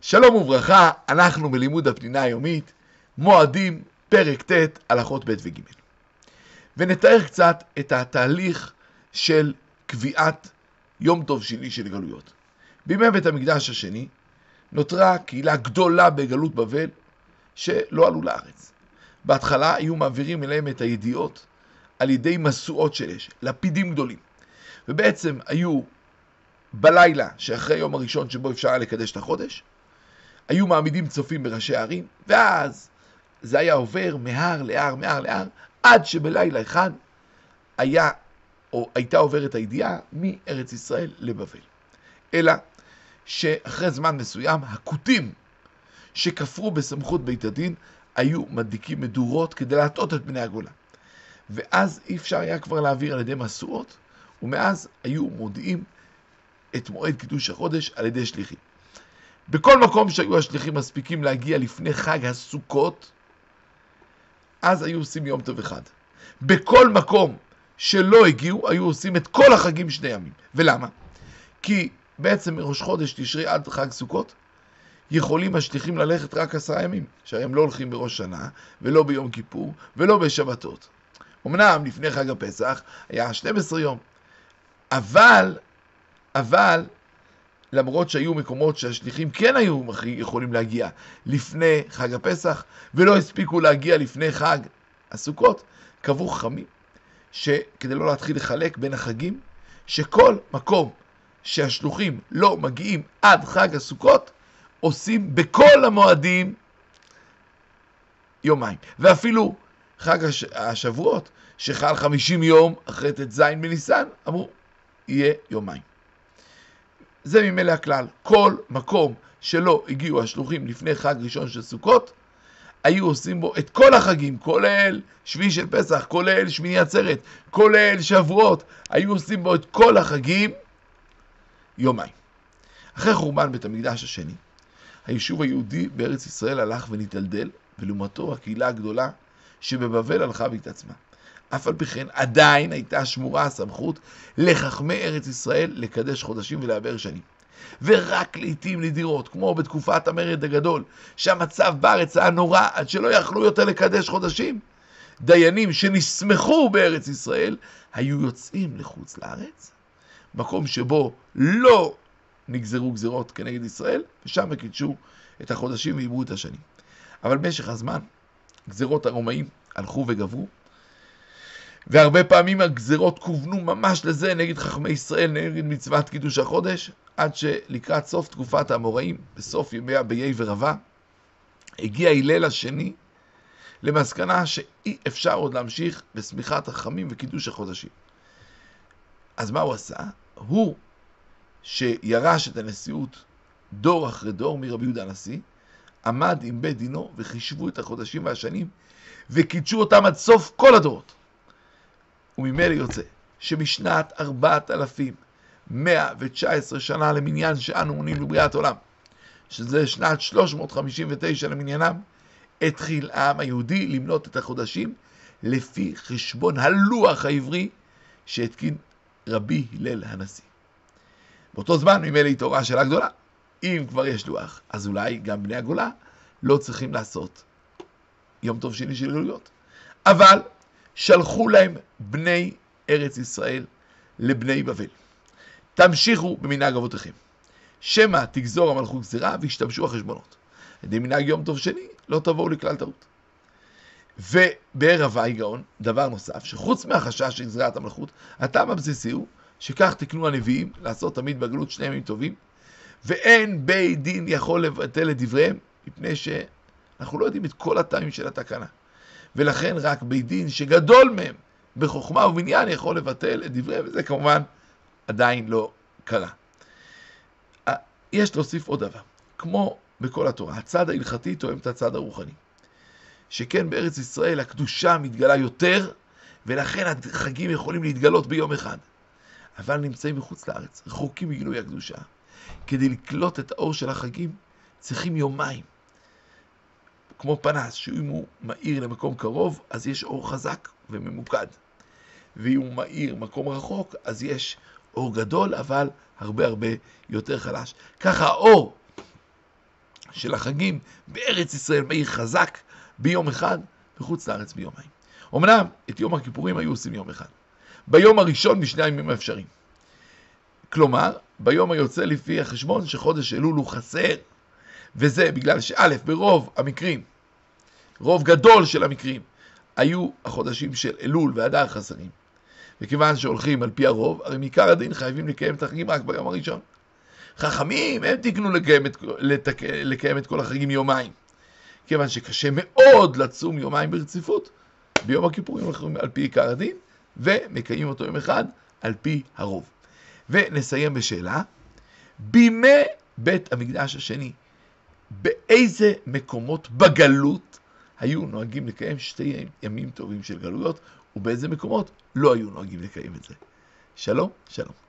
שלום וברכה, אנחנו מלימוד הפנינה היומית, מועדים, פרק ט', הלכות ב' וג'. ונתאר קצת את התהליך של קביעת יום טוב שני של גלויות. בימי בית המקדש השני נותרה קהילה גדולה בגלות בבל שלא עלו לארץ. בהתחלה היו מעבירים אליהם את הידיעות על ידי מסועות של אש, לפידים גדולים. ובעצם היו בלילה שאחרי יום הראשון שבו אפשר היה לקדש את החודש, היו מעמידים צופים בראשי הערים, ואז זה היה עובר מהר להר, מהר להר, עד שבלילה אחד היה, או הייתה עוברת הידיעה מארץ ישראל לבבל. אלא שאחרי זמן מסוים, הכותים שכפרו בסמכות בית הדין, היו מדליקים מדורות כדי להטעות את בני הגולה. ואז אי אפשר היה כבר להעביר על ידי מסועות, ומאז היו מודיעים את מועד קידוש החודש על ידי שליחים. בכל מקום שהיו השליחים מספיקים להגיע לפני חג הסוכות, אז היו עושים יום טוב אחד. בכל מקום שלא הגיעו, היו עושים את כל החגים שני ימים. ולמה? כי בעצם מראש חודש תשרי עד חג סוכות, יכולים השליחים ללכת רק 10 ימים, שהם לא הולכים בראש שנה, ולא ביום כיפור, ולא בשבתות. אמנם לפני חג הפסח היה 12 יום, אבל למרות שהיו מקומות שהשליחים כן היו יכולים להגיע לפני חג הפסח, ולא הספיקו להגיע לפני חג הסוכות, קבעו חכמים, שכדי לא להתחיל לחלק בין החגים, שכל מקום שהשלוחים לא מגיעים עד חג הסוכות, עושים בכל המועדים יומיים. ואפילו חג השבועות, שחל 50 יום אחרי תז מניסן, אמרו, יהיה יומיים. זה ממילא הכלל. כל מקום שלא הגיעו השלוחים לפני חג ראשון של סוכות, היו עושים בו את כל החגים, כולל שביעי של פסח, כולל שמיני עצרת, כולל שבועות, היו עושים בו את כל החגים יומיים. אחרי חורבן בית המקדש השני, היישוב היהודי בארץ ישראל הלך ונתדלדל, ולעומתו הקהילה הגדולה שבבבל הלכה והתעצמה. אף על פי כן עדיין הייתה שמורה הסמכות לחכמי ארץ ישראל לקדש חודשים ולעבר שנים. ורק לעתים נדירות, כמו בתקופת המרד הגדול, שהמצב בארץ היה נורא עד שלא יכלו יותר לקדש חודשים, דיינים שנסמכו בארץ ישראל היו יוצאים לחוץ לארץ, מקום שבו לא נגזרו גזרות כנגד ישראל, ושם הקידשו את החודשים ועיברו את השנים. אבל במשך הזמן, גזרות הרומאים הלכו וגברו, והרבה פעמים הגזרות כוונו ממש לזה נגד חכמי ישראל, נגד מצוות קידוש החודש, עד שלקראת סוף תקופת האמוראים, בסוף ימי אביי ורבה, הגיע הלל השני למסקנה שאי אפשר עוד להמשיך בסמיכת החכמים וקידוש החודשים. אז מה הוא עשה? הוא שירש את הנשיאות דור אחרי דור מרבי יהודה הנשיא, עמד עם בית דינו וחישבו את החודשים והשנים וקידשו אותם עד סוף כל הדורות. וממילא יוצא שמשנת 4,119 שנה למניין שאנו מונים לבריאת עולם, שזה שנת 359 למניינם, התחיל העם היהודי למנות את החודשים לפי חשבון הלוח העברי שהתקין רבי הלל הנשיא. באותו זמן ממילא התעוררה שאלה גדולה, אם כבר יש לוח, אז אולי גם בני הגולה לא צריכים לעשות יום טוב שני של גלויות. אבל שלחו להם בני ארץ ישראל לבני בבל. תמשיכו במנהג אבותיכם. שמא תגזור המלכות גזירה והשתמשו החשבונות. עדי מנהג יום טוב שני לא תבואו לכלל טעות. ובאר אביי גאון, דבר נוסף, שחוץ מהחשש של גזירת המלכות, הטעם הבסיסי הוא שכך תקנו הנביאים לעשות תמיד בגלות 2 ימים טובים, ואין בית דין יכול לבטל את דבריהם, מפני שאנחנו לא יודעים את כל הטעמים של התקנה. ולכן רק בית דין שגדול מהם בחוכמה ובניין יכול לבטל את דבריהם, וזה כמובן עדיין לא קרה. יש להוסיף עוד דבר. כמו בכל התורה, הצד ההלכתי תואם את הצד הרוחני. שכן בארץ ישראל הקדושה מתגלה יותר, ולכן החגים יכולים להתגלות ביום אחד. אבל נמצאים בחוץ לארץ, רחוקים מגילוי הקדושה. כדי לקלוט את האור של החגים צריכים יומיים. כמו פנס, שאם הוא מאיר למקום קרוב, אז יש אור חזק וממוקד. ואם הוא מאיר מקום רחוק, אז יש אור גדול, אבל הרבה יותר חלש. ככה האור של החגים בארץ ישראל, בעיר חזק, ביום אחד, בחוץ לארץ ביומיים. אמנם את יום הכיפורים היו עושים יום אחד, ביום הראשון משני הימים האפשריים. כלומר, ביום היוצא לפי החשבון שחודש אלול הוא חסר, וזה בגלל שא' ברוב המקרים, רוב גדול של המקרים, היו החודשים של אלול והדר חסרים. וכיוון שהולכים על פי הרוב, הרי מעיקר הדין חייבים לקיים את החגים רק ביום הראשון. חכמים, הם תקנו לקיים את כל החגים יומיים. כיוון שקשה מאוד לצום יומיים ברציפות, ביום הכיפורים הולכים על פי עיקר הדין, ומקיים אותו יום אחד על פי הרוב. ונסיים בשאלה, בימי בית המקדש השני, באיזה מקומות בגלות היו נוהגים לקיים שתי ימים טובים של גלויות, ובאיזה מקומות לא היו נוהגים לקיים את זה. שלום, שלום.